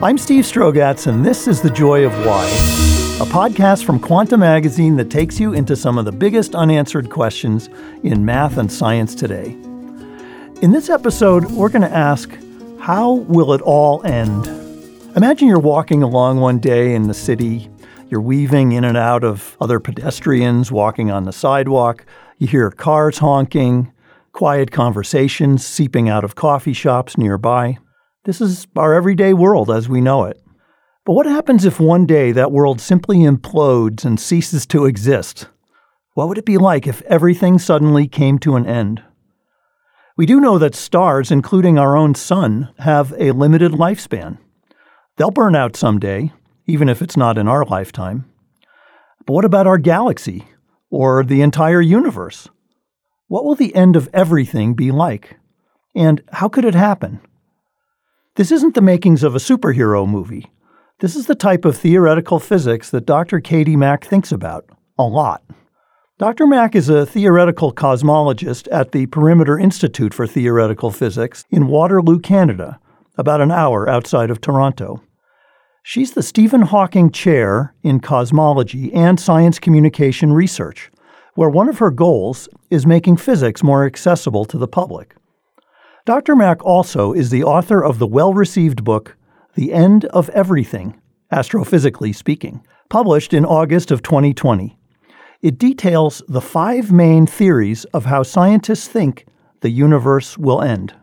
I'm Steve Strogatz, and this is The Joy of Why, a podcast from Quanta Magazine that takes you into some of the biggest unanswered questions in math and science today. In this episode, we're going to ask, how will it all end? Imagine you're walking along one day in the city. You're weaving in and out of other pedestrians walking on the sidewalk. You hear cars honking, quiet conversations seeping out of coffee shops nearby. This is our everyday world as we know it. But what happens if one day that world simply implodes and ceases to exist? What would it be like if everything suddenly came to an end? We do know that stars, including our own sun, have a limited lifespan. They'll burn out someday, even if it's not in our lifetime. But what about our galaxy or the entire universe? What will the end of everything be like? And how could it happen? This isn't the makings of a superhero movie. This is the type of theoretical physics that Dr. Katie Mack thinks about a lot. Dr. Mack is a theoretical cosmologist at the Perimeter Institute for Theoretical Physics in Waterloo, Canada, about an hour outside of Toronto. She's the Stephen Hawking Chair in Cosmology and Science Communication Research, where one of her goals is making physics more accessible to the public. Dr. Mack also is the author of the well-received book, The End of Everything, Astrophysically Speaking, published in August of 2020. It details the five main theories of how scientists think the universe will end.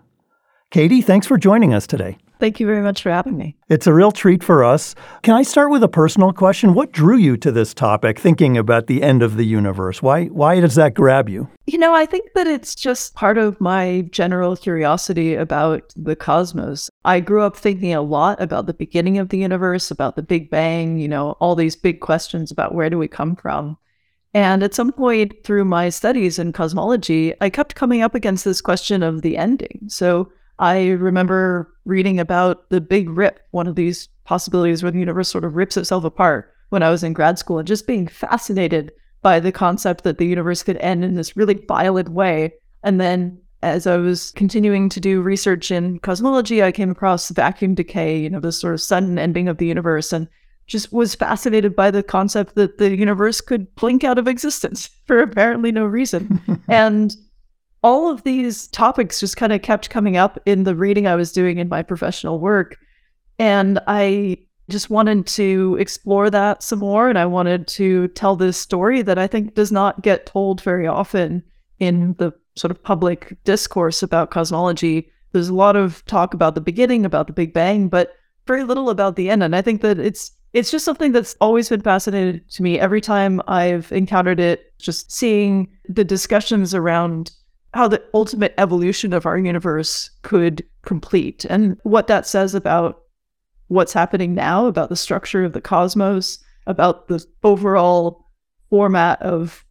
Katie, thanks for joining us today. Thank you very much for having me. It's a real treat for us. Can I start with a personal question? What drew you to this topic, thinking about the end of the universe? Why does that grab you? You know, I think that it's just part of my general curiosity about the cosmos. I grew up thinking a lot about the beginning of the universe, about the Big Bang, you know, all these big questions about where do we come from. And at some point through my studies in cosmology, I kept coming up against this question of the ending. So I remember reading about the Big Rip, one of these possibilities where the universe sort of rips itself apart when I was in grad school, and just being fascinated by the concept that the universe could end in this really violent way. And then as I was continuing to do research in cosmology, I came across vacuum decay, you know, this sort of sudden ending of the universe, and just was fascinated by the concept that the universe could blink out of existence for apparently no reason. And all of these topics just kind of kept coming up in the reading I was doing in my professional work. And I just wanted to explore that some more. And I wanted to tell this story that I think does not get told very often in the sort of public discourse about cosmology. There's a lot of talk about the beginning, about the Big Bang, but very little about the end. And I think that it's just something that's always been fascinating to me. Every time I've encountered it, just seeing the discussions around how the ultimate evolution of our universe could complete and what that says about what's happening now, about the structure of the cosmos, about the overall format of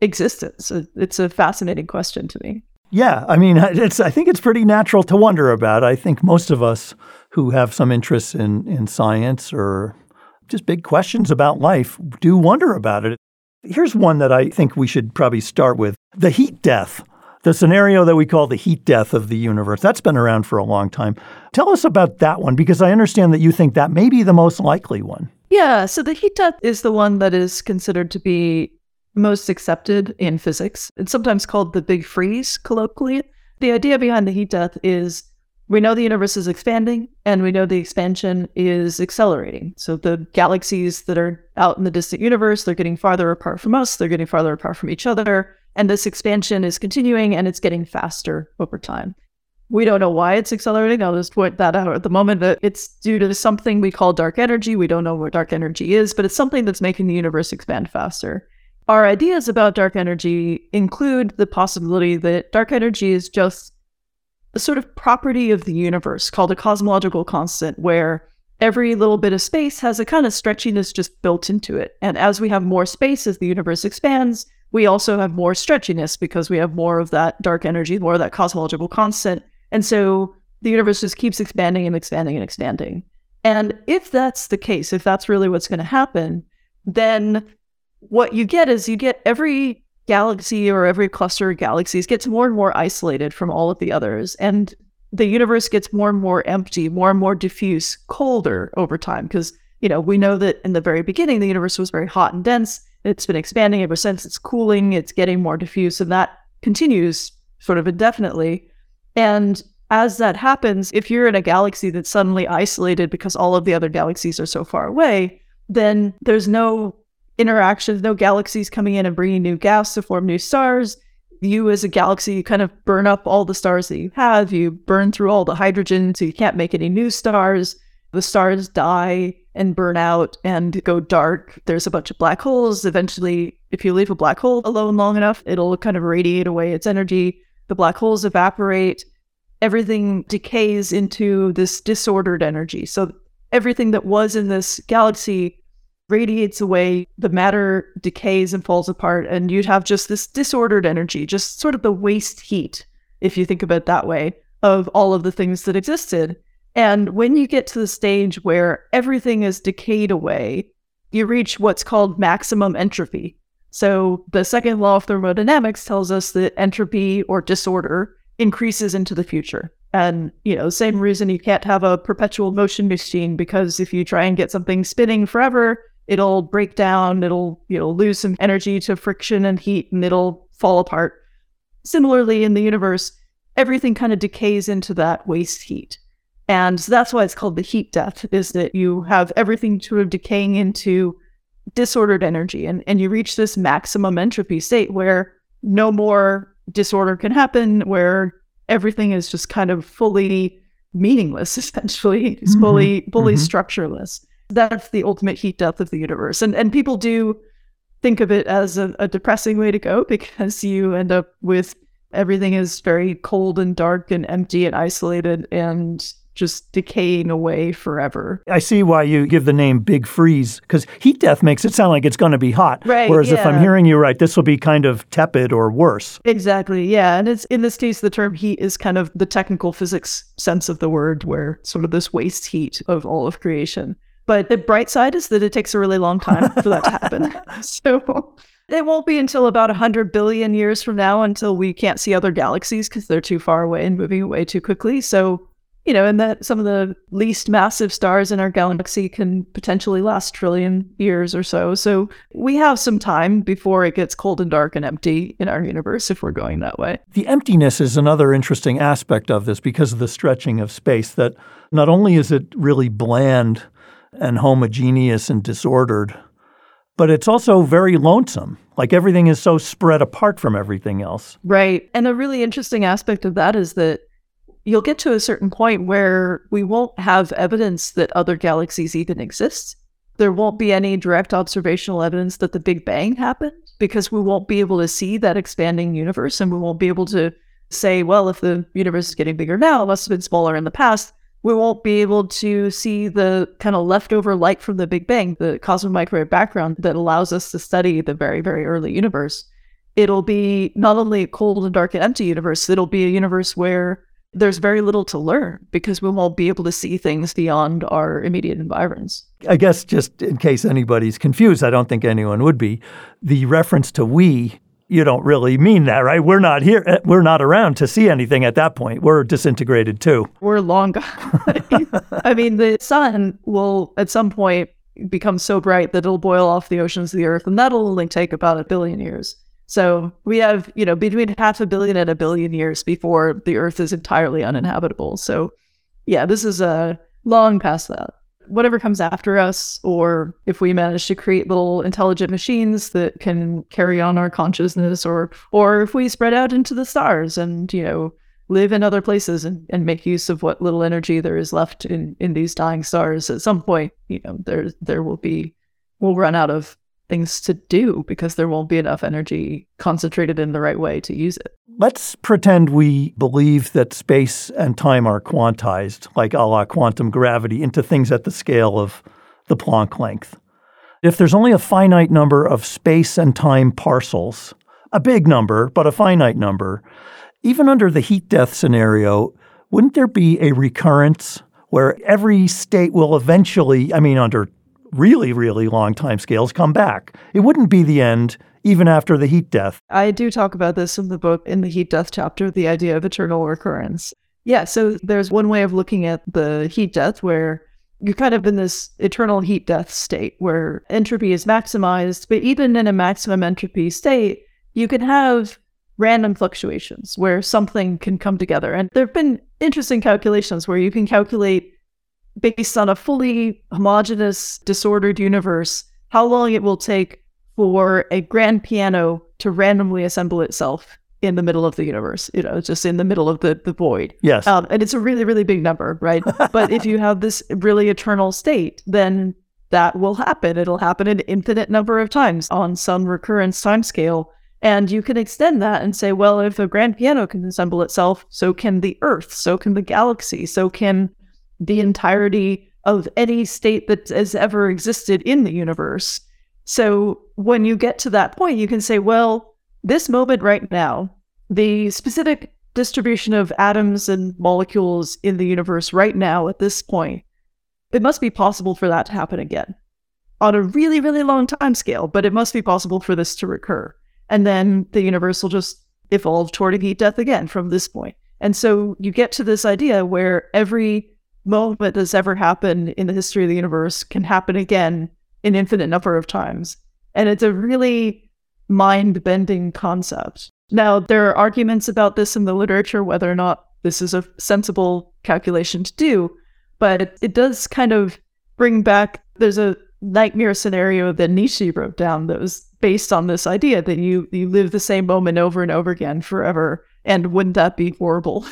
existence. It's a fascinating question to me. Yeah, I mean, I think it's pretty natural to wonder about. I think most of us who have some interest in science or just big questions about life do wonder about it. Here's one that I think we should probably start with, the heat death. The scenario that we call the heat death of the universe, that's been around for a long time. Tell us about that one, because I understand that you think that may be the most likely one. Yeah, so the heat death is the one that is considered to be most accepted in physics. It's sometimes called the big freeze, colloquially. The idea behind the heat death is we know the universe is expanding, and we know the expansion is accelerating. So the galaxies that are out in the distant universe, they're getting farther apart from us, they're getting farther apart from each other. And this expansion is continuing, and it's getting faster over time. We don't know why it's accelerating. I'll just point that out at the moment. That it's due to something we call dark energy. We don't know what dark energy is, but it's something that's making the universe expand faster. Our ideas about dark energy include the possibility that dark energy is just a sort of property of the universe called a cosmological constant, where every little bit of space has a kind of stretchiness just built into it. And as we have more space, as the universe expands, we also have more stretchiness because we have more of that dark energy, more of that cosmological constant. And so the universe just keeps expanding and expanding and expanding. And if that's the case, if that's really what's going to happen, then what you get is you get every galaxy or every cluster of galaxies gets more and more isolated from all of the others. And the universe gets more and more empty, more and more diffuse, colder over time. Because, you know, we know that in the very beginning, the universe was very hot and dense. It's been expanding ever since. It's cooling. It's getting more diffuse. And that continues sort of indefinitely. And as that happens, if you're in a galaxy that's suddenly isolated because all of the other galaxies are so far away, then there's no interactions, no galaxies coming in and bringing new gas to form new stars. You as a galaxy, you kind of burn up all the stars that you have. You burn through all the hydrogen, so you can't make any new stars. The stars die and burn out and go dark. There's a bunch of black holes. Eventually, if you leave a black hole alone long enough, it'll kind of radiate away its energy. The black holes evaporate. Everything decays into this disordered energy. So everything that was in this galaxy radiates away, the matter decays and falls apart, and you'd have just this disordered energy, just sort of the waste heat, if you think of it that way, of all of the things that existed. And when you get to the stage where everything is decayed away, you reach what's called maximum entropy. So the second law of thermodynamics tells us that entropy or disorder increases into the future. And, you know, same reason you can't have a perpetual motion machine, because if you try and get something spinning forever, it'll break down, it'll, you know, lose some energy to friction and heat, and it'll fall apart. Similarly, in the universe, everything kind of decays into that waste heat. And so that's why it's called the heat death, is that you have everything sort of decaying into disordered energy. And you reach this maximum entropy state where no more disorder can happen, where everything is just kind of fully meaningless, essentially. It's fully structureless. That's the ultimate heat death of the universe. And people do think of it as a depressing way to go, because you end up with everything is very cold and dark and empty and isolated and just decaying away forever. I see why you give the name Big Freeze, because heat death makes it sound like it's going to be hot. Right, whereas if I'm hearing you right, this will be kind of tepid or worse. Exactly, yeah. And it's, in this case, the term heat is kind of the technical physics sense of the word, where sort of this waste heat of all of creation. But the bright side is that it takes a really long time for that to happen. So it won't be until about 100 billion years from now until we can't see other galaxies because they're too far away and moving away too quickly. So, you know, and that some of the least massive stars in our galaxy can potentially last trillion years or so. So we have some time before it gets cold and dark and empty in our universe if we're going that way. The emptiness is another interesting aspect of this because of the stretching of space, that not only is it really bland and homogeneous and disordered, but it's also very lonesome. Like everything is so spread apart from everything else. Right. And a really interesting aspect of that is that you'll get to a certain point where we won't have evidence that other galaxies even exist. There won't be any direct observational evidence that the Big Bang happened, because we won't be able to see that expanding universe, and we won't be able to say, well, if the universe is getting bigger now, it must have been smaller in the past. We won't be able to see the kind of leftover light from the Big Bang, the cosmic microwave background that allows us to study the very, very early universe. It'll be not only a cold and dark and empty universe, it'll be a universe where there's very little to learn because we won't be able to see things beyond our immediate environs. I guess just in case anybody's confused, I don't think anyone would be, the reference to we, you don't really mean that, right? We're not here. We're not around to see anything at that point. We're disintegrated too. We're long gone. I mean, the sun will at some point become so bright that it'll boil off the oceans of the earth, and that'll only take about 1 billion years. So we have, you know, between 500 million and 1 billion years before the earth is entirely uninhabitable. So yeah, this is long past that. Whatever comes after us, or if we manage to create little intelligent machines that can carry on our consciousness, or if we spread out into the stars and, you know, live in other places and make use of what little energy there is left in these dying stars, at some point, you know, there will be, we'll run out of things to do because there won't be enough energy concentrated in the right way to use it. Let's pretend we believe that space and time are quantized, like a la quantum gravity, into things at the scale of the Planck length. If there's only a finite number of space and time parcels, a big number, but a finite number, even under the heat death scenario, wouldn't there be a recurrence where every state will eventually, I mean, under really, really long time scales, come back? It wouldn't be the end, even after the heat death. I do talk about this in the book, in the heat death chapter, the idea of eternal recurrence. Yeah, so there's one way of looking at the heat death where you're kind of in this eternal heat death state where entropy is maximized, but even in a maximum entropy state, you can have random fluctuations where something can come together. And there have been interesting calculations where you can calculate, based on a fully homogeneous, disordered universe, how long it will take for a grand piano to randomly assemble itself in the middle of the universe, you know, just in the middle of the void. Yes. And it's a really, really big number, right? But if you have this really eternal state, then that will happen. It'll happen an infinite number of times on some recurrence timescale. And you can extend that and say, well, if a grand piano can assemble itself, so can the Earth, so can the galaxy, so can the entirety of any state that has ever existed in the universe. So when you get to that point, you can say, well, this moment right now, the specific distribution of atoms and molecules in the universe right now at this point, it must be possible for that to happen again on a really, really long time scale, but it must be possible for this to recur. And then the universe will just evolve toward a heat death again from this point. And so you get to this idea where every moment that's ever happened in the history of the universe can happen again an infinite number of times. And it's a really mind-bending concept. Now, there are arguments about this in the literature, whether or not this is a sensible calculation to do, but it does kind of bring back, there's a nightmare scenario that Nietzsche wrote down that was based on this idea that you live the same moment over and over again forever, and wouldn't that be horrible?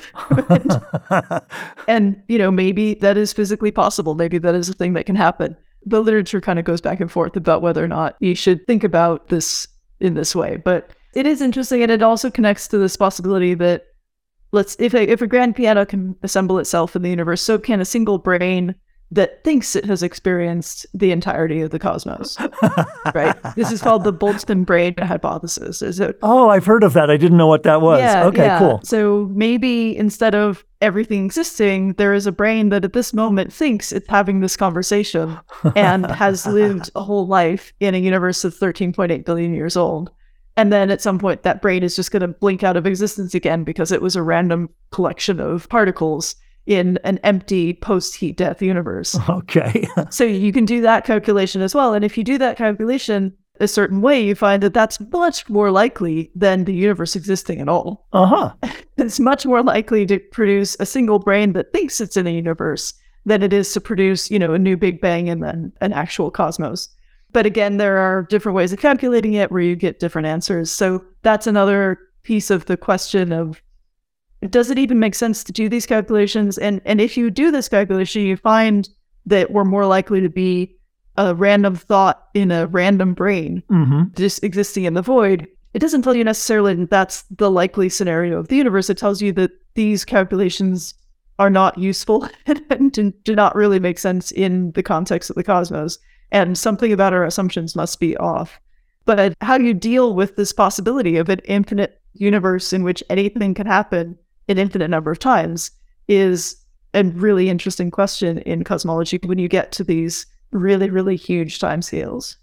and you know, maybe that is physically possible. Maybe that is a thing that can happen. The literature kind of goes back and forth about whether or not you should think about this in this way. But it is interesting, and it also connects to this possibility that if a grand piano can assemble itself in the universe, so can a single brain that thinks it has experienced the entirety of the cosmos, right? This is called the Boltzmann brain hypothesis. Is it? Oh, I've heard of that. I didn't know what that was. Yeah, okay, yeah. Cool. So maybe instead of everything existing, there is a brain that at this moment thinks it's having this conversation and has lived a whole life in a universe of 13.8 billion years old. And then at some point, that brain is just going to blink out of existence again because it was a random collection of particles in an empty post-heat death universe. Okay. So you can do that calculation as well. And if you do that calculation a certain way, you find that that's much more likely than the universe existing at all. Uh-huh. It's much more likely to produce a single brain that thinks it's in the universe than it is to produce, you know, a new Big Bang and then an actual cosmos. But again, there are different ways of calculating it where you get different answers. So that's another piece of the question of, does it even make sense to do these calculations? And if you do this calculation, you find that we're more likely to be a random thought in a random brain, just existing in the void. It doesn't tell you necessarily that that's the likely scenario of the universe. It tells you that these calculations are not useful and do not really make sense in the context of the cosmos. And something about our assumptions must be off. But how do you deal with this possibility of an infinite universe in which anything can happen an infinite number of times is a really interesting question in cosmology when you get to these really, really huge timescales.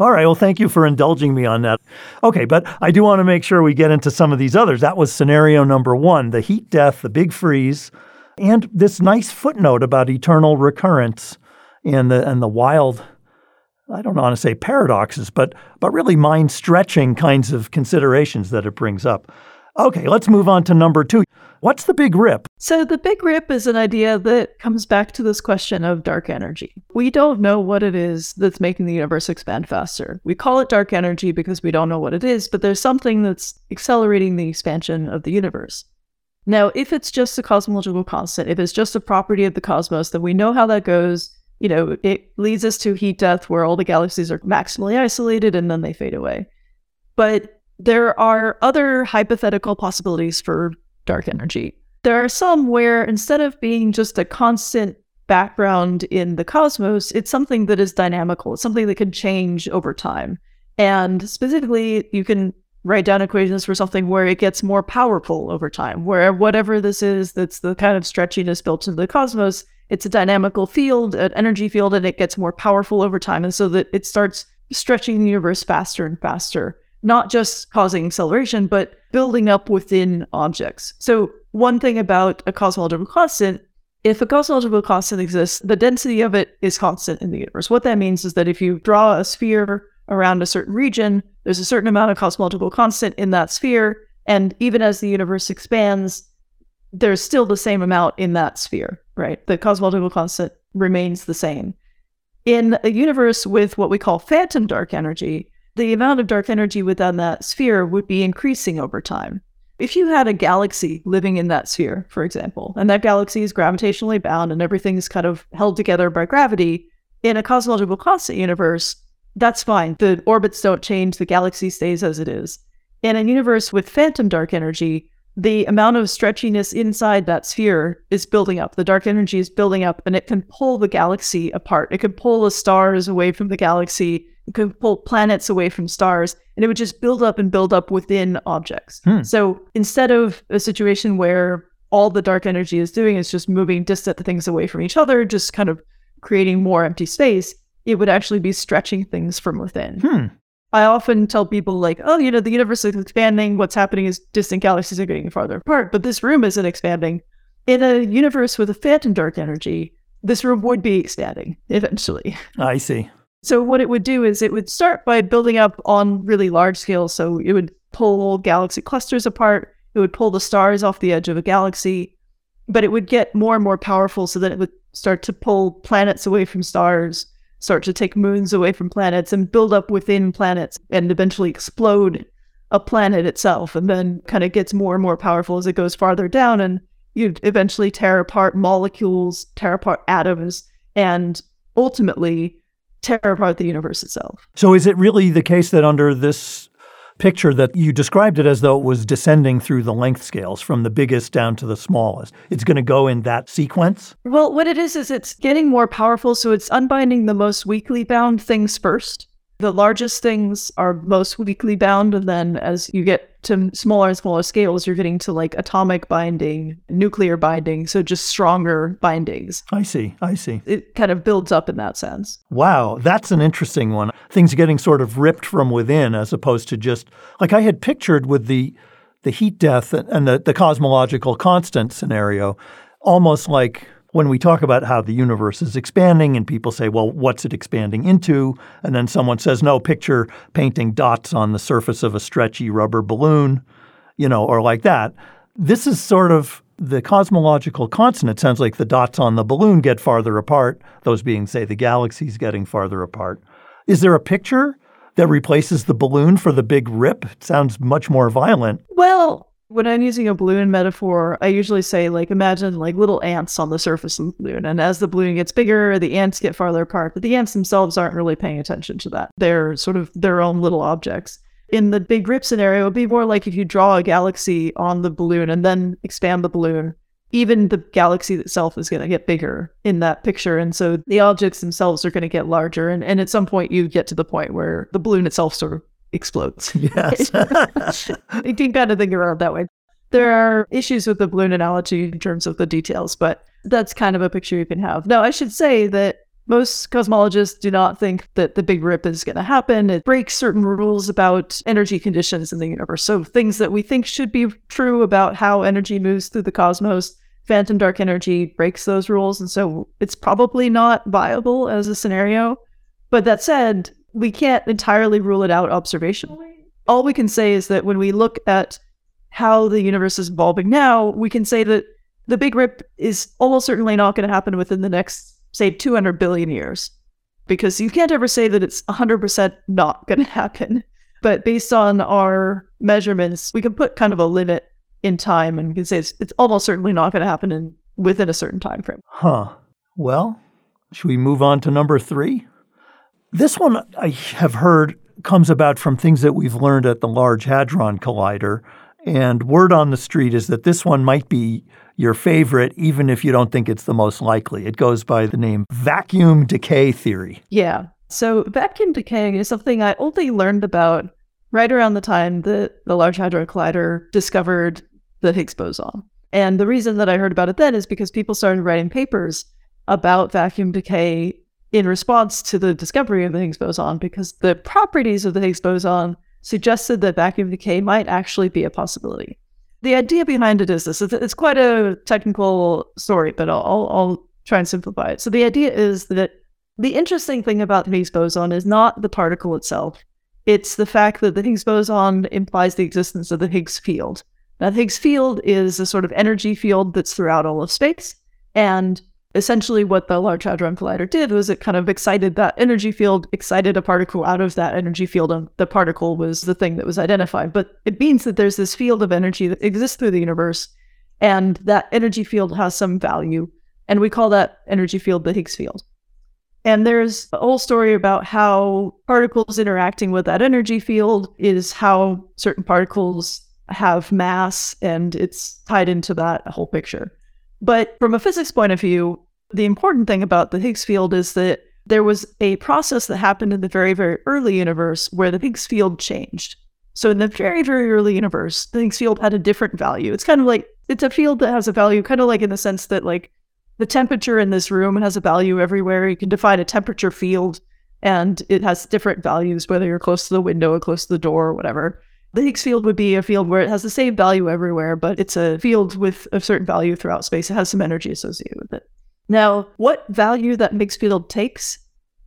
All right. Well, thank you for indulging me on that. Okay, but I do want to make sure we get into some of these others. That was scenario number one, the heat death, the big freeze, and this nice footnote about eternal recurrence and the wild, I don't want to say paradoxes, but really mind-stretching kinds of considerations that it brings up. Okay, let's move on to number two. What's the Big Rip? So the Big Rip is an idea that comes back to this question of dark energy. We don't know what it is that's making the universe expand faster. We call it dark energy because we don't know what it is, but there's something that's accelerating the expansion of the universe. Now, if it's just a cosmological constant, if it's just a property of the cosmos, then we know how that goes. You know, it leads us to heat death where all the galaxies are maximally isolated and then they fade away. But there are other hypothetical possibilities for dark energy. There are some where instead of being just a constant background in the cosmos, it's something that is dynamical. It's something that can change over time. And specifically, you can write down equations for something where it gets more powerful over time, where whatever this is that's the kind of stretchiness built into the cosmos, it's a dynamical field, an energy field, and it gets more powerful over time. And so that it starts stretching the universe faster and faster not just causing acceleration, but building up within objects. So one thing about a cosmological constant, if a cosmological constant exists, the density of it is constant in the universe. What that means is that if you draw a sphere around a certain region, there's a certain amount of cosmological constant in that sphere. And even as the universe expands, there's still the same amount in that sphere, right? The cosmological constant remains the same. In a universe with what we call phantom dark energy, the amount of dark energy within that sphere would be increasing over time. If you had a galaxy living in that sphere, for example, and that galaxy is gravitationally bound and everything is kind of held together by gravity, in a cosmological constant universe, that's fine. The orbits don't change. The galaxy stays as it is. In a universe with phantom dark energy, the amount of stretchiness inside that sphere is building up. The dark energy is building up, and it can pull the galaxy apart. It can pull the stars away from the galaxy. It can pull planets away from stars, and it would just build up within objects. So instead of a situation where all the dark energy is doing is just moving distant things away from each other, just kind of creating more empty space, it would actually be stretching things from within. I often tell people like, oh, you know, the universe is expanding. What's happening is distant galaxies are getting farther apart, but this room isn't expanding. In a universe with a phantom dark energy, this room would be expanding eventually. I see. So what it would do is it would start by building up on really large scale. So it would pull galaxy clusters apart. It would pull the stars off the edge of a galaxy, but it would get more and more powerful so that it would start to pull planets away from stars, start to take moons away from planets and build up within planets and eventually explode a planet itself, and then kind of gets more and more powerful as it goes farther down, and you'd eventually tear apart molecules, tear apart atoms, and ultimately tear apart the universe itself. So is it really the case that under this picture that you described it as though it was descending through the length scales from the biggest down to the smallest? It's going to go in that sequence? Well, what it is it's getting more powerful. So it's unbinding the most weakly bound things first. The largest things are most weakly bound. And then as you get to smaller and smaller scales, you're getting to like atomic binding, nuclear binding. So just stronger bindings. I see. It kind of builds up in that sense. Wow. That's an interesting one. Things are getting sort of ripped from within as opposed to just like I had pictured with the heat death and the cosmological constant scenario, almost like when we talk about how the universe is expanding and people say, well, what's it expanding into? And then someone says, no, picture painting dots on the surface of a stretchy rubber balloon, you know, or like that. This is sort of the cosmological constant. It sounds like the dots on the balloon get farther apart, those being, say, the galaxies getting farther apart. Is there a picture that replaces the balloon for the big rip? It sounds much more violent. Well, when I'm using a balloon metaphor, I usually say, like, imagine like little ants on the surface of the balloon. And as the balloon gets bigger, the ants get farther apart. But the ants themselves aren't really paying attention to that. They're sort of their own little objects. In the big rip scenario, it would be more like if you draw a galaxy on the balloon and then expand the balloon. Even the galaxy itself is going to get bigger in that picture. And so the objects themselves are going to get larger. And at some point, you get to the point where the balloon itself sort of explodes. Yes. You can kind of think about it that way. There are issues with the balloon analogy in terms of the details, but that's kind of a picture you can have. Now, I should say that most cosmologists do not think that the big rip is going to happen. It breaks certain rules about energy conditions in the universe. So things that we think should be true about how energy moves through the cosmos, phantom dark energy breaks those rules. And so it's probably not viable as a scenario. But that said, we can't entirely rule it out observationally. All we can say is that when we look at how the universe is evolving now, we can say that the big rip is almost certainly not going to happen within the next, say, 200 billion years, because you can't ever say that it's 100% not going to happen. But based on our measurements, we can put kind of a limit in time, and we can say it's almost certainly not going to happen within a certain time frame. Well, should we move on to number three? This one I have heard comes about from things that we've learned at the Large Hadron Collider. And word on the street is that this one might be your favorite, even if you don't think it's the most likely. It goes by the name vacuum decay theory. Yeah. So vacuum decay is something I only learned about right around the time that the Large Hadron Collider discovered the Higgs boson. And the reason that I heard about it then is because people started writing papers about vacuum decay in response to the discovery of the Higgs boson, because the properties of the Higgs boson suggested that vacuum decay might actually be a possibility. The idea behind it is this. It's quite a technical story, but I'll try and simplify it. So the idea is that the interesting thing about the Higgs boson is not the particle itself. It's the fact that the Higgs boson implies the existence of the Higgs field. Now, the Higgs field is a sort of energy field that's throughout all of space. And essentially what the Large Hadron Collider did was it kind of excited that energy field, excited a particle out of that energy field, and the particle was the thing that was identified. But it means that there's this field of energy that exists through the universe, and that energy field has some value. And we call that energy field the Higgs field. And there's a whole story about how particles interacting with that energy field is how certain particles have mass, and it's tied into that whole picture. But from a physics point of view, the important thing about the Higgs field is that there was a process that happened in the very, very early universe where the Higgs field changed. So in the very, very early universe, the Higgs field had a different value. It's kind of like, it's a field that has a value, kind of like in the sense that like the temperature in this room has a value everywhere. You can define a temperature field and it has different values, whether you're close to the window or close to the door or whatever. The Higgs field would be a field where it has the same value everywhere, but it's a field with a certain value throughout space. It has some energy associated with it. Now, what value that Higgs field takes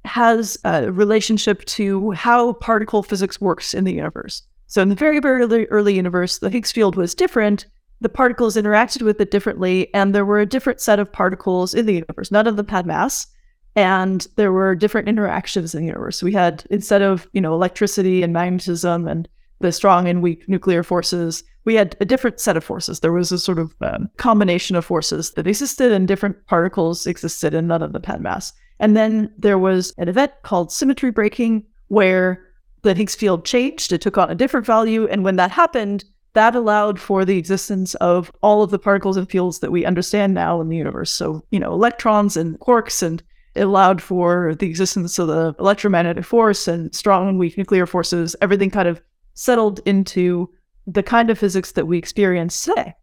has a relationship to how particle physics works in the universe. So in the very, very early universe, the Higgs field was different. The particles interacted with it differently, and there were a different set of particles in the universe. None of them had mass. And there were different interactions in the universe. We had, instead of, electricity and magnetism and the strong and weak nuclear forces, we had a different set of forces. There was a sort of combination of forces that existed, and different particles existed, and none of them had mass. And then there was an event called symmetry breaking, where the Higgs field changed. It took on a different value. And when that happened, that allowed for the existence of all of the particles and fields that we understand now in the universe. So, electrons and quarks, and it allowed for the existence of the electromagnetic force and strong and weak nuclear forces. Everything kind of settled into the kind of physics that we experience today.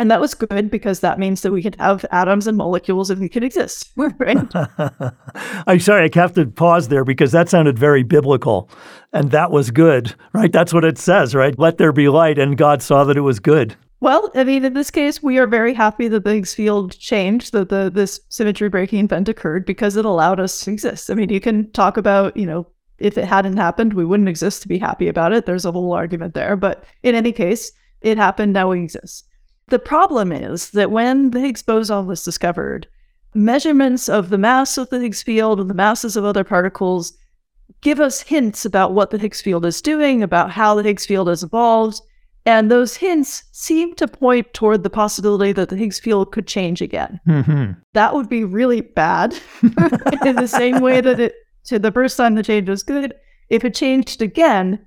And that was good, because that means that we can have atoms and molecules and we can exist, right? I'm sorry, I have to pause there because that sounded very biblical. And that was good, right? That's what it says, right? Let there be light, and God saw that it was good. Well, in this case, we are very happy that the Higgs field changed, that this symmetry-breaking event occurred, because it allowed us to exist. You can talk about, if it hadn't happened, we wouldn't exist, to be happy about it. There's a whole argument there. But in any case, it happened, now we exist. The problem is that when the Higgs boson was discovered, measurements of the mass of the Higgs field and the masses of other particles give us hints about what the Higgs field is doing, about how the Higgs field has evolved. And those hints seem to point toward the possibility that the Higgs field could change again. Mm-hmm. That would be really bad in the same way that the first time the change was good. If it changed again,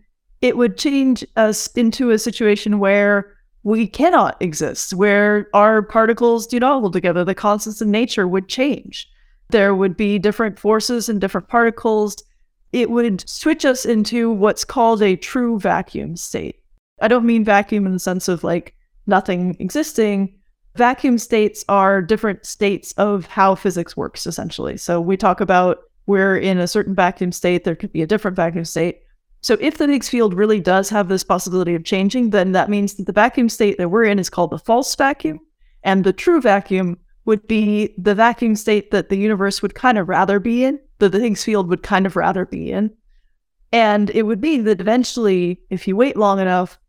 it would change us into a situation where we cannot exist, where our particles do not hold together. The constants in nature would change. There would be different forces and different particles. It would switch us into what's called a true vacuum state. I don't mean vacuum in the sense of nothing existing. Vacuum states are different states of how physics works, essentially. So we talk about we're in a certain vacuum state, there could be a different vacuum state. So if the Higgs field really does have this possibility of changing, then that means that the vacuum state that we're in is called the false vacuum, and the true vacuum would be the vacuum state that the universe would kind of rather be in, that the Higgs field would kind of rather be in. And it would mean that eventually, if you wait long enough,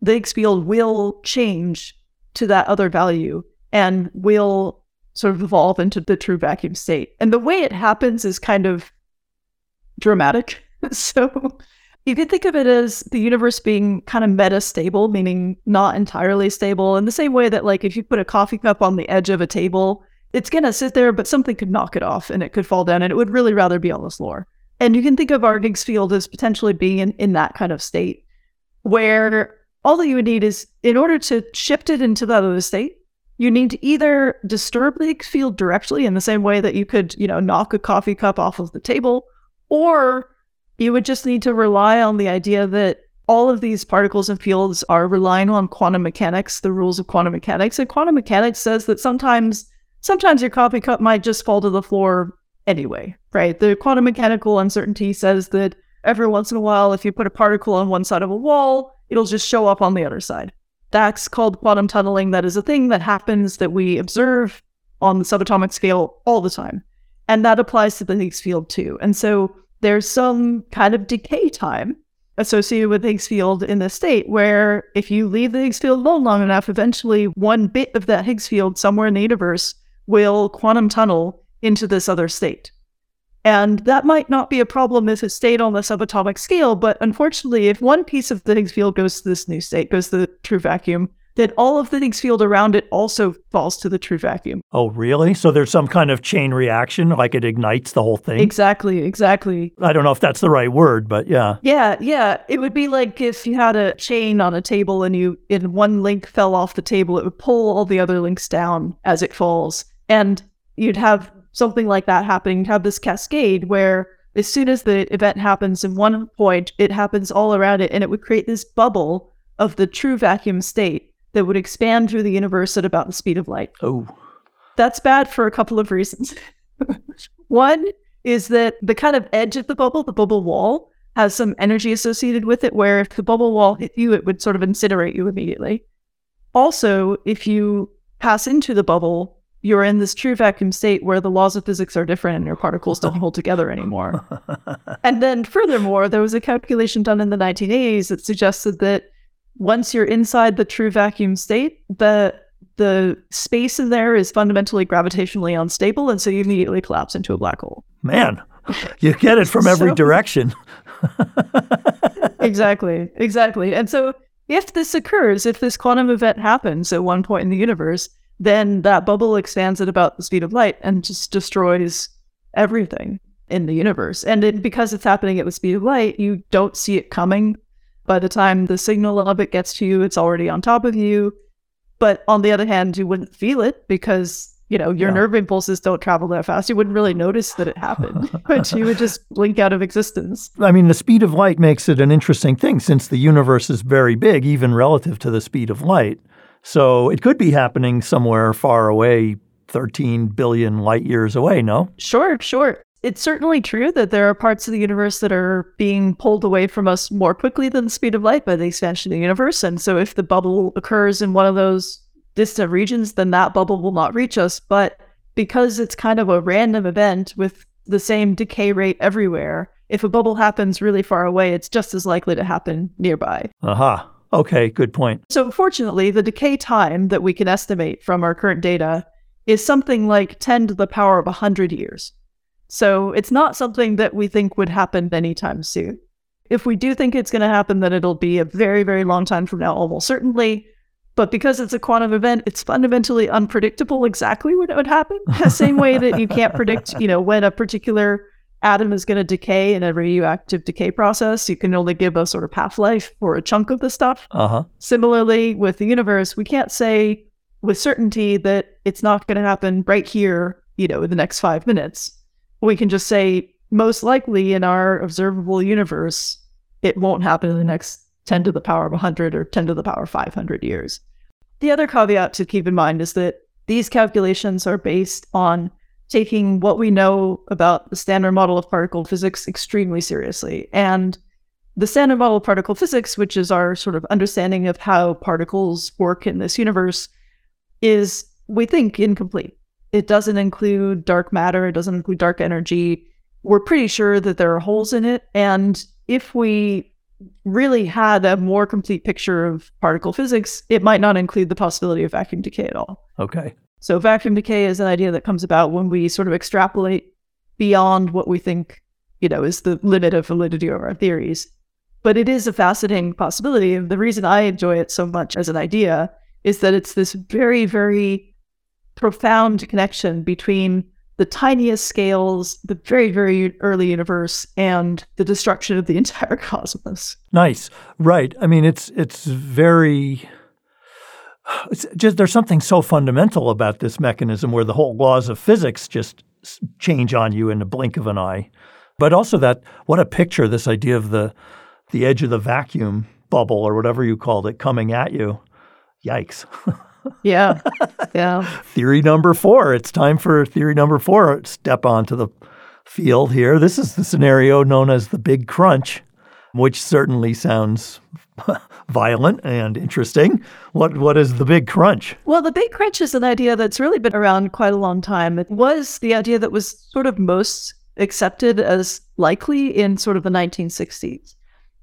the Higgs field will change to that other value and will sort of evolve into the true vacuum state. And the way it happens is kind of dramatic. So you could think of it as the universe being kind of meta-stable, meaning not entirely stable, in the same way that if you put a coffee cup on the edge of a table, it's going to sit there, but something could knock it off and it could fall down, and it would really rather be on the floor. And you can think of our Higgs field as potentially being in that kind of state, where all that you would need is, in order to shift it into that other state, you need to either disturb the Higgs field directly in the same way that you could, knock a coffee cup off of the table, or you would just need to rely on the idea that all of these particles and fields are relying on quantum mechanics, the rules of quantum mechanics. And quantum mechanics says that sometimes your coffee cup might just fall to the floor anyway, right? The quantum mechanical uncertainty says that every once in a while, if you put a particle on one side of a wall, it'll just show up on the other side. That's called quantum tunneling. That is a thing that happens that we observe on the subatomic scale all the time. And that applies to the Higgs field too. And so there's some kind of decay time associated with the Higgs field in this state, where if you leave the Higgs field alone long enough, eventually one bit of that Higgs field somewhere in the universe will quantum tunnel into this other state. And that might not be a problem if it stayed on the subatomic scale, but unfortunately, if one piece of the Higgs field goes to this new state, goes to the true vacuum, then all of the Higgs field around it also falls to the true vacuum. Oh, really? So there's some kind of chain reaction, like it ignites the whole thing? Exactly. I don't know if that's the right word, but yeah. Yeah. It would be like if you had a chain on a table and one link fell off the table, it would pull all the other links down as it falls. And you'd have something like that happening. You'd have this cascade where as soon as the event happens in one point, it happens all around it, and it would create this bubble of the true vacuum state that would expand through the universe at about the speed of light. Oh. That's bad for a couple of reasons. One is that the kind of edge of the bubble wall, has some energy associated with it, where if the bubble wall hit you, it would sort of incinerate you immediately. Also, if you pass into the bubble, you're in this true vacuum state where the laws of physics are different and your particles don't hold together anymore. And then furthermore, there was a calculation done in the 1980s that suggested that once you're inside the true vacuum state, the space in there is fundamentally gravitationally unstable, and so you immediately collapse into a black hole. Man, you get it from every direction. Exactly. And so if this occurs, if this quantum event happens at one point in the universe, then that bubble expands at about the speed of light and just destroys everything in the universe. And then because it's happening at the speed of light, you don't see it coming. By the time the signal of it gets to you, it's already on top of you. But on the other hand, you wouldn't feel it because, your nerve impulses don't travel that fast. You wouldn't really notice that it happened, but you would just blink out of existence. I mean, the speed of light makes it an interesting thing, since the universe is very big, even relative to the speed of light. So it could be happening somewhere far away, 13 billion light years away, no? Sure. It's certainly true that there are parts of the universe that are being pulled away from us more quickly than the speed of light by the expansion of the universe. And so if the bubble occurs in one of those distant regions, then that bubble will not reach us. But because it's kind of a random event with the same decay rate everywhere, if a bubble happens really far away, it's just as likely to happen nearby. Aha. Okay, good point. So fortunately, the decay time that we can estimate from our current data is something like 10 to the power of 100 years. So it's not something that we think would happen anytime soon. If we do think it's going to happen, then it'll be a very, very long time from now, almost certainly. But because it's a quantum event, it's fundamentally unpredictable exactly when it would happen. The same way that you can't predict, when a particular atom is going to decay in a radioactive decay process. You can only give a sort of half-life for a chunk of the stuff. Uh-huh. Similarly, with the universe, we can't say with certainty that it's not going to happen right here, in the next 5 minutes. We can just say, most likely in our observable universe, it won't happen in the next 10 to the power of 100 or 10 to the power of 500 years. The other caveat to keep in mind is that these calculations are based on taking what we know about the standard model of particle physics extremely seriously. And the standard model of particle physics, which is our sort of understanding of how particles work in this universe, is, we think, incomplete. It doesn't include dark matter. It doesn't include dark energy. We're pretty sure that there are holes in it. And if we really had a more complete picture of particle physics, it might not include the possibility of vacuum decay at all. Okay. So vacuum decay is an idea that comes about when we sort of extrapolate beyond what we think, is the limit of validity of our theories. But it is a fascinating possibility. And the reason I enjoy it so much as an idea is that it's this very, very profound connection between the tiniest scales, the very, very early universe, and the destruction of the entire cosmos. Nice. Right. I mean, it's just, there's something so fundamental about this mechanism where the whole laws of physics just change on you in the blink of an eye. But also what a picture, this idea of the edge of the vacuum bubble or whatever you called it coming at you. Yikes. Yeah. Theory number 4. It's time for theory number 4. Step onto the field here. This is the scenario known as the Big Crunch, which certainly sounds violent and interesting. What is the Big Crunch? Well, the Big Crunch is an idea that's really been around quite a long time. It was the idea that was sort of most accepted as likely in sort of the 1960s.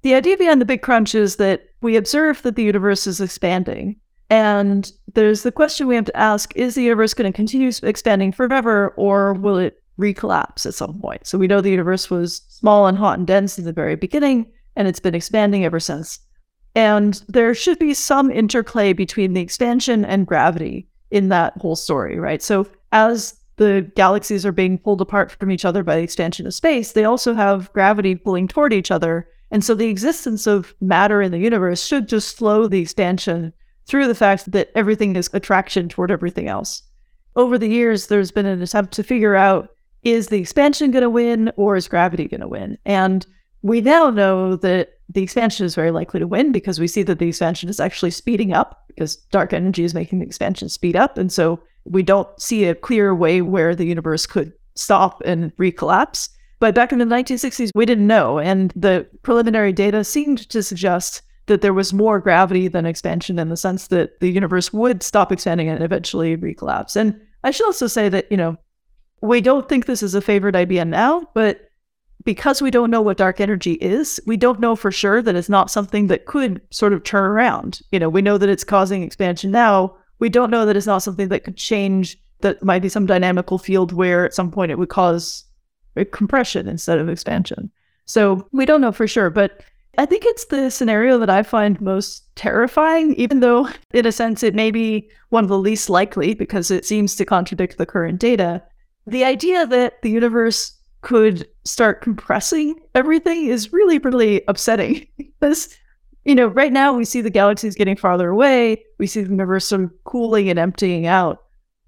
The idea behind the Big Crunch is that we observe that the universe is expanding. And there's the question we have to ask, is the universe going to continue expanding forever, or will it recollapse at some point? So we know the universe was small and hot and dense in the very beginning, and it's been expanding ever since. And there should be some interplay between the expansion and gravity in that whole story, right? So as the galaxies are being pulled apart from each other by the expansion of space, they also have gravity pulling toward each other. And so the existence of matter in the universe should just slow the expansion through the fact that everything is attraction toward everything else. Over the years, there's been an attempt to figure out, is the expansion going to win or is gravity going to win? And we now know that the expansion is very likely to win, because we see that the expansion is actually speeding up, because dark energy is making the expansion speed up. And so we don't see a clear way where the universe could stop and recollapse. But back in the 1960s, we didn't know. And the preliminary data seemed to suggest that there was more gravity than expansion, in the sense that the universe would stop expanding and eventually recollapse. And I should also say that, you know, we don't think this is a favorite idea now, but because we don't know what dark energy is, we don't know for sure that it's not something that could sort of turn around. You know, we know that it's causing expansion now. We don't know that it's not something that could change, that might be some dynamical field where at some point it would cause a compression instead of expansion. So we don't know for sure, but I think it's the scenario that I find most terrifying, even though in a sense it may be one of the least likely because it seems to contradict the current data. The idea that the universe could start compressing everything is really, really upsetting because, you know, right now we see the galaxies getting farther away. We see the universe sort of cooling and emptying out.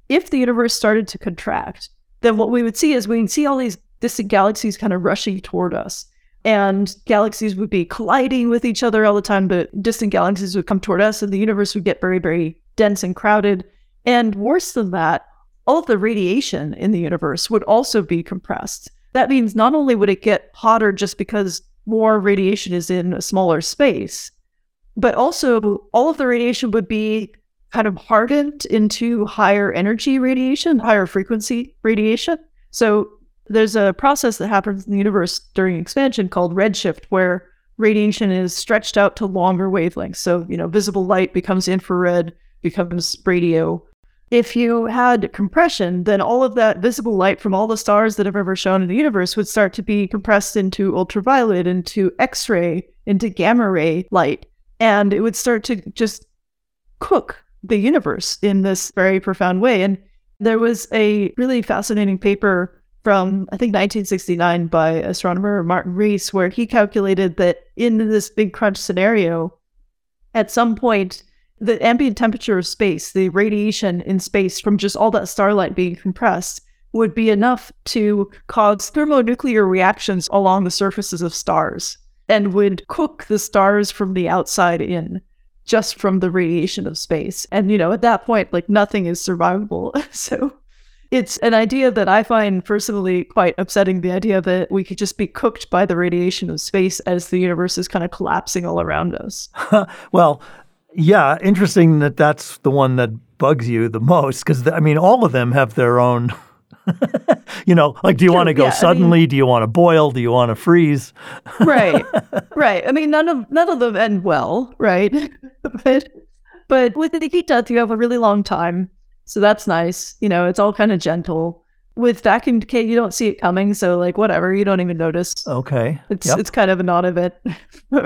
If the universe started to contract, then what we would see is we can see all these distant galaxies kind of rushing toward us. And galaxies would be colliding with each other all the time, but distant galaxies would come toward us, and the universe would get very, very dense and crowded. And worse than that, all of the radiation in the universe would also be compressed. That means not only would it get hotter just because more radiation is in a smaller space, but also all of the radiation would be kind of hardened into higher energy radiation, higher frequency radiation. So there's a process that happens in the universe during expansion called redshift, where radiation is stretched out to longer wavelengths. So, you know, visible light becomes infrared, becomes radio. If you had compression, then all of that visible light from all the stars that have ever shone in the universe would start to be compressed into ultraviolet, into X-ray, into gamma ray light. And it would start to just cook the universe in this very profound way. And there was a really fascinating paper from, I think, 1969 by astronomer Martin Rees, where he calculated that in this Big Crunch scenario, at some point, the ambient temperature of space, the radiation in space from just all that starlight being compressed, would be enough to cause thermonuclear reactions along the surfaces of stars and would cook the stars from the outside in, just from the radiation of space. And, you know, at that point, like, nothing is survivable. So it's an idea that I find personally quite upsetting, the idea that we could just be cooked by the radiation of space as the universe is kind of collapsing all around us. Well, yeah, interesting that that's the one that bugs you the most, because, I mean, all of them have their own, you know, like, do you want to go suddenly? I mean, do you want to boil? Do you want to freeze? Right. I mean, none of them end well, right? but with the heat death, you have a really long time. So that's nice. You know, it's all kind of gentle. With vacuum decay, you don't see it coming. So, like, whatever, you don't even notice. Okay. It's kind of a non-event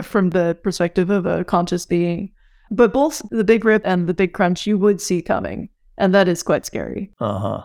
from the perspective of a conscious being. But both the Big Rip and the Big Crunch, you would see coming. And that is quite scary. Uh-huh.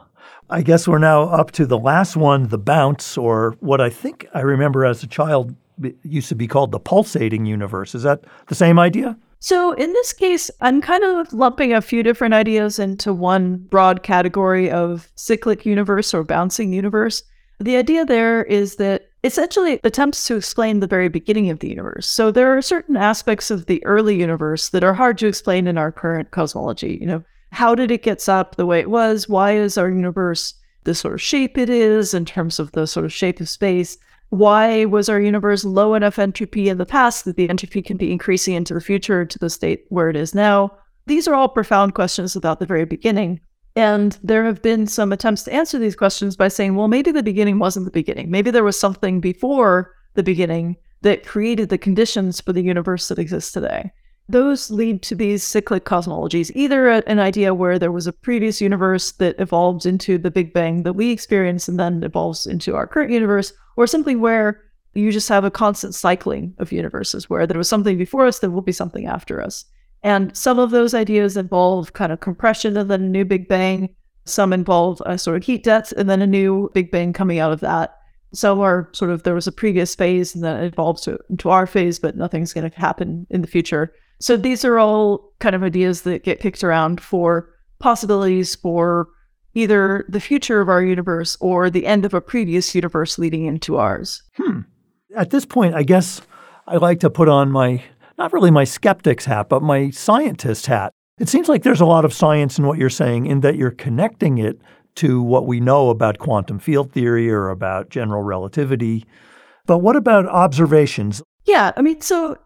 I guess we're now up to the last one, the bounce, or what I think I remember as a child used to be called the pulsating universe. Is that the same idea? So in this case, I'm kind of lumping a few different ideas into one broad category of cyclic universe or bouncing universe. The idea there is that essentially attempts to explain the very beginning of the universe. So there are certain aspects of the early universe that are hard to explain in our current cosmology. You know, how did it get set up the way it was? Why is our universe the sort of shape it is, in terms of the sort of shape of space. Why was our universe low enough entropy in the past that the entropy can be increasing into the future to the state where it is now? These are all profound questions about the very beginning. And there have been some attempts to answer these questions by saying, well, maybe the beginning wasn't the beginning. Maybe there was something before the beginning that created the conditions for the universe that exists today. Those lead to these cyclic cosmologies, either an idea where there was a previous universe that evolved into the Big Bang that we experience and then evolves into our current universe, or simply where you just have a constant cycling of universes, where there was something before us, there will be something after us. And some of those ideas involve kind of compression and then a new Big Bang. Some involve a sort of heat death and then a new Big Bang coming out of that. Some are sort of, there was a previous phase and then it evolves into our phase, but nothing's going to happen in the future. So these are all kind of ideas that get kicked around for possibilities for either the future of our universe or the end of a previous universe leading into ours. At this point, I guess I like to put on my, not really my skeptic's hat, but my scientist hat. It seems like there's a lot of science in what you're saying, in that you're connecting it to what we know about quantum field theory or about general relativity. But what about observations? Yeah, I mean, so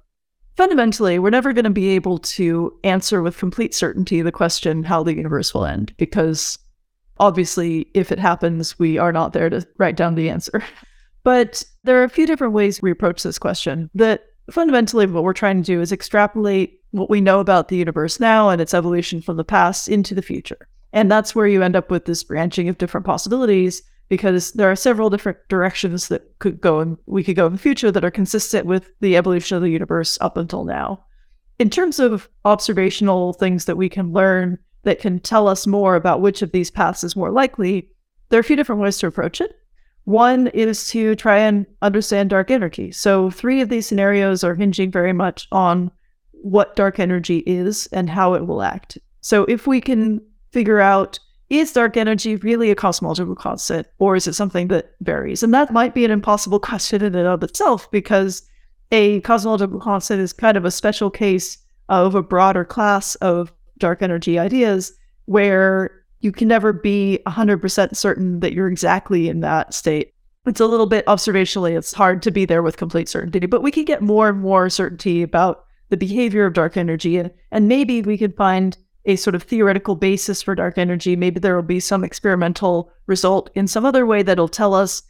fundamentally, we're never going to be able to answer with complete certainty the question how the universe will end, because obviously, if it happens, we are not there to write down the answer. But there are a few different ways we approach this question. That fundamentally, what we're trying to do is extrapolate what we know about the universe now and its evolution from the past into the future. And that's where you end up with this branching of different possibilities, because there are several different directions that could go, and we could go in the future, that are consistent with the evolution of the universe up until now. In terms of observational things that we can learn that can tell us more about which of these paths is more likely, there are a few different ways to approach it. One is to try and understand dark energy. So three of these scenarios are hinging very much on what dark energy is and how it will act. So if we can figure out, is dark energy really a cosmological constant, or is it something that varies? And that might be an impossible question in and of itself, because a cosmological constant is kind of a special case of a broader class of dark energy ideas where you can never be 100% certain that you're exactly in that state. It's a little bit observationally, it's hard to be there with complete certainty, but we can get more and more certainty about the behavior of dark energy, and maybe we could find a sort of theoretical basis for dark energy. Maybe there will be some experimental result in some other way that'll tell us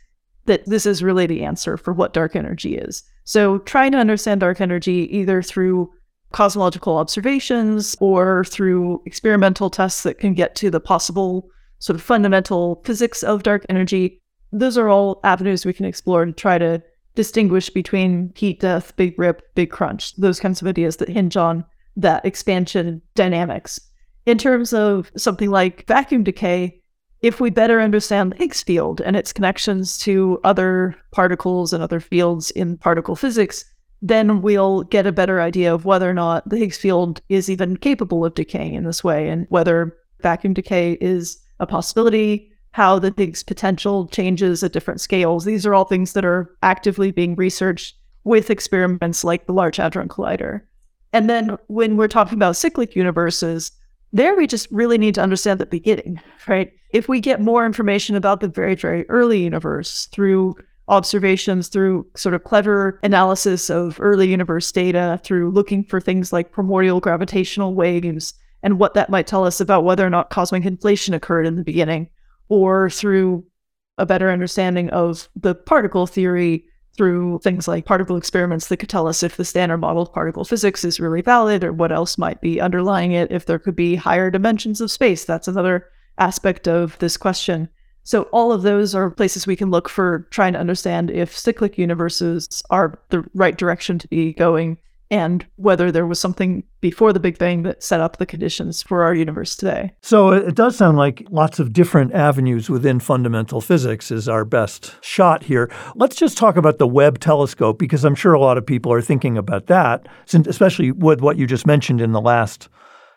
that this is really the answer for what dark energy is. So trying to understand dark energy either through cosmological observations or through experimental tests that can get to the possible sort of fundamental physics of dark energy, those are all avenues we can explore to try to distinguish between heat death, big rip, big crunch, those kinds of ideas that hinge on that expansion dynamics. In terms of something like vacuum decay, if we better understand the Higgs field and its connections to other particles and other fields in particle physics, then we'll get a better idea of whether or not the Higgs field is even capable of decaying in this way, and whether vacuum decay is a possibility, how the Higgs potential changes at different scales. These are all things that are actively being researched with experiments like the Large Hadron Collider. And then when we're talking about cyclic universes, there we just really need to understand the beginning, right? If we get more information about the very, very early universe through observations, through sort of clever analysis of early universe data, through looking for things like primordial gravitational waves and what that might tell us about whether or not cosmic inflation occurred in the beginning, or through a better understanding of the particle theory, through things like particle experiments that could tell us if the standard model of particle physics is really valid, or what else might be underlying it, if there could be higher dimensions of space. That's another aspect of this question. So all of those are places we can look for trying to understand if cyclic universes are the right direction to be going, and whether there was something before the Big Bang that set up the conditions for our universe today. So it does sound like lots of different avenues within fundamental physics is our best shot here. Let's just talk about the Webb telescope, because I'm sure a lot of people are thinking about that, since especially with what you just mentioned in the last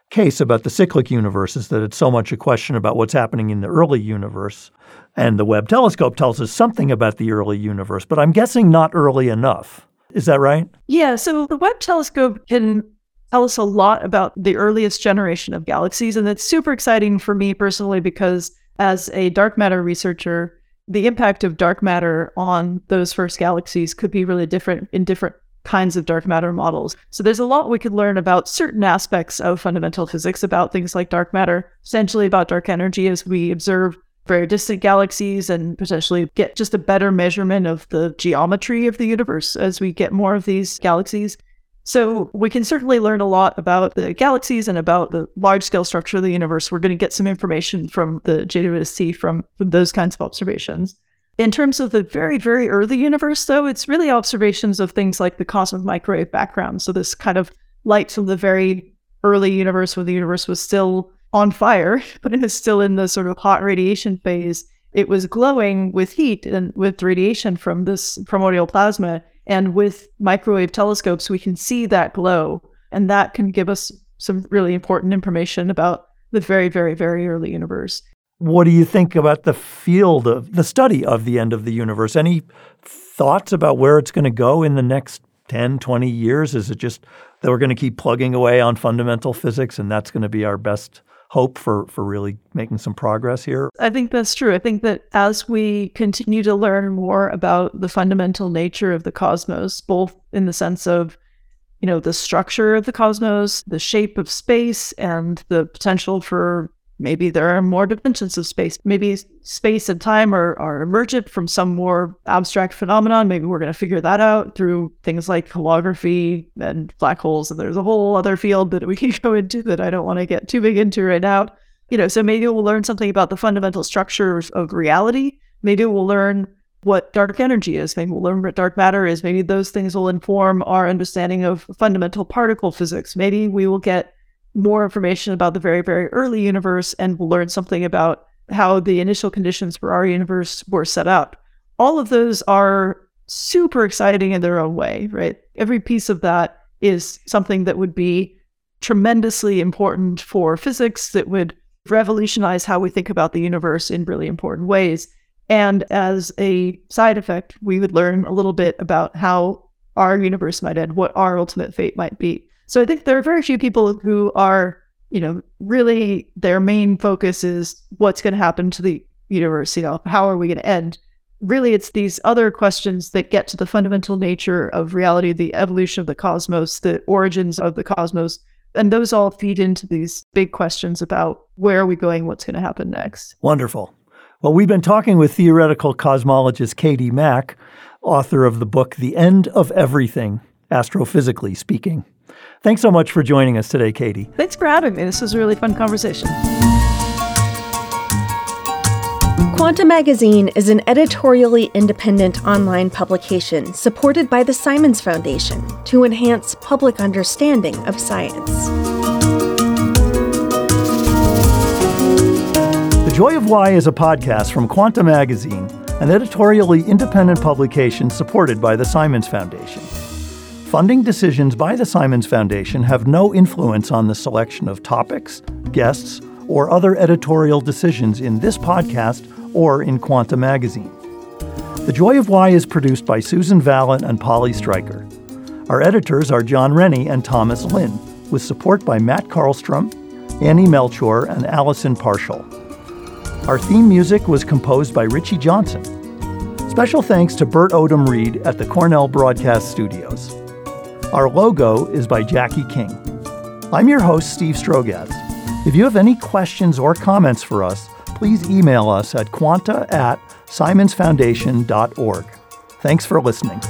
case about the cyclic universe, is that it's so much a question about what's happening in the early universe. And the Webb telescope tells us something about the early universe, but I'm guessing not early enough. Is that right? Yeah, so the Webb telescope can tell us a lot about the earliest generation of galaxies, and it's super exciting for me personally because as a dark matter researcher, the impact of dark matter on those first galaxies could be really different in different kinds of dark matter models. So there's a lot we could learn about certain aspects of fundamental physics, about things like dark matter, essentially about dark energy as we observe very distant galaxies and potentially get just a better measurement of the geometry of the universe as we get more of these galaxies. So we can certainly learn a lot about the galaxies and about the large-scale structure of the universe. We're going to get some information from the JWST from those kinds of observations. In terms of the very, very early universe, though, it's really observations of things like the cosmic microwave background. So this kind of light from the very early universe when the universe was still on fire, but it was still in the sort of hot radiation phase. It was glowing with heat and with radiation from this primordial plasma. And with microwave telescopes, we can see that glow. And that can give us some really important information about the very, very, very early universe. What do you think about the field of the study of the end of the universe? Any thoughts about where it's going to go in the next 10, 20 years? Is it just that we're going to keep plugging away on fundamental physics and that's going to be our best hope for really making some progress here? I think that's true. I think that as we continue to learn more about the fundamental nature of the cosmos, both in the sense of, you know, the structure of the cosmos, the shape of space, and the potential for maybe there are more dimensions of space. Maybe space and time are emergent from some more abstract phenomenon. Maybe we're going to figure that out through things like holography and black holes. And there's a whole other field that we can go into that I don't want to get too big into right now. You know, so maybe we'll learn something about the fundamental structures of reality. Maybe we'll learn what dark energy is. Maybe we'll learn what dark matter is. Maybe those things will inform our understanding of fundamental particle physics. Maybe we will get more information about the very, very early universe, and we'll learn something about how the initial conditions for our universe were set up. All of those are super exciting in their own way, right? Every piece of that is something that would be tremendously important for physics, that would revolutionize how we think about the universe in really important ways. And as a side effect, we would learn a little bit about how our universe might end, what our ultimate fate might be. So I think there are very few people who are, you know, really their main focus is what's going to happen to the universe, you know, how are we going to end? Really, it's these other questions that get to the fundamental nature of reality, the evolution of the cosmos, the origins of the cosmos, and those all feed into these big questions about where are we going, what's going to happen next. Wonderful. Well, we've been talking with theoretical cosmologist Katie Mack, author of the book, The End of Everything, Astrophysically Speaking. Thanks so much for joining us today, Katie. Thanks for having me. This was a really fun conversation. Quanta Magazine is an editorially independent online publication supported by the Simons Foundation to enhance public understanding of science. The Joy of Why is a podcast from Quanta Magazine, an editorially independent publication supported by the Simons Foundation. Funding decisions by the Simons Foundation have no influence on the selection of topics, guests, or other editorial decisions in this podcast or in Quanta Magazine. The Joy of Why is produced by Susan Vallant and Polly Stryker. Our editors are John Rennie and Thomas Lin, with support by Matt Carlstrom, Annie Melchor, and Allison Parshall. Our theme music was composed by Richie Johnson. Special thanks to Burt Odom-Reed at the Cornell Broadcast Studios. Our logo is by Jackie King. I'm your host, Steve Strogatz. If you have any questions or comments for us, please email us at quanta@simonsfoundation.org. Thanks for listening.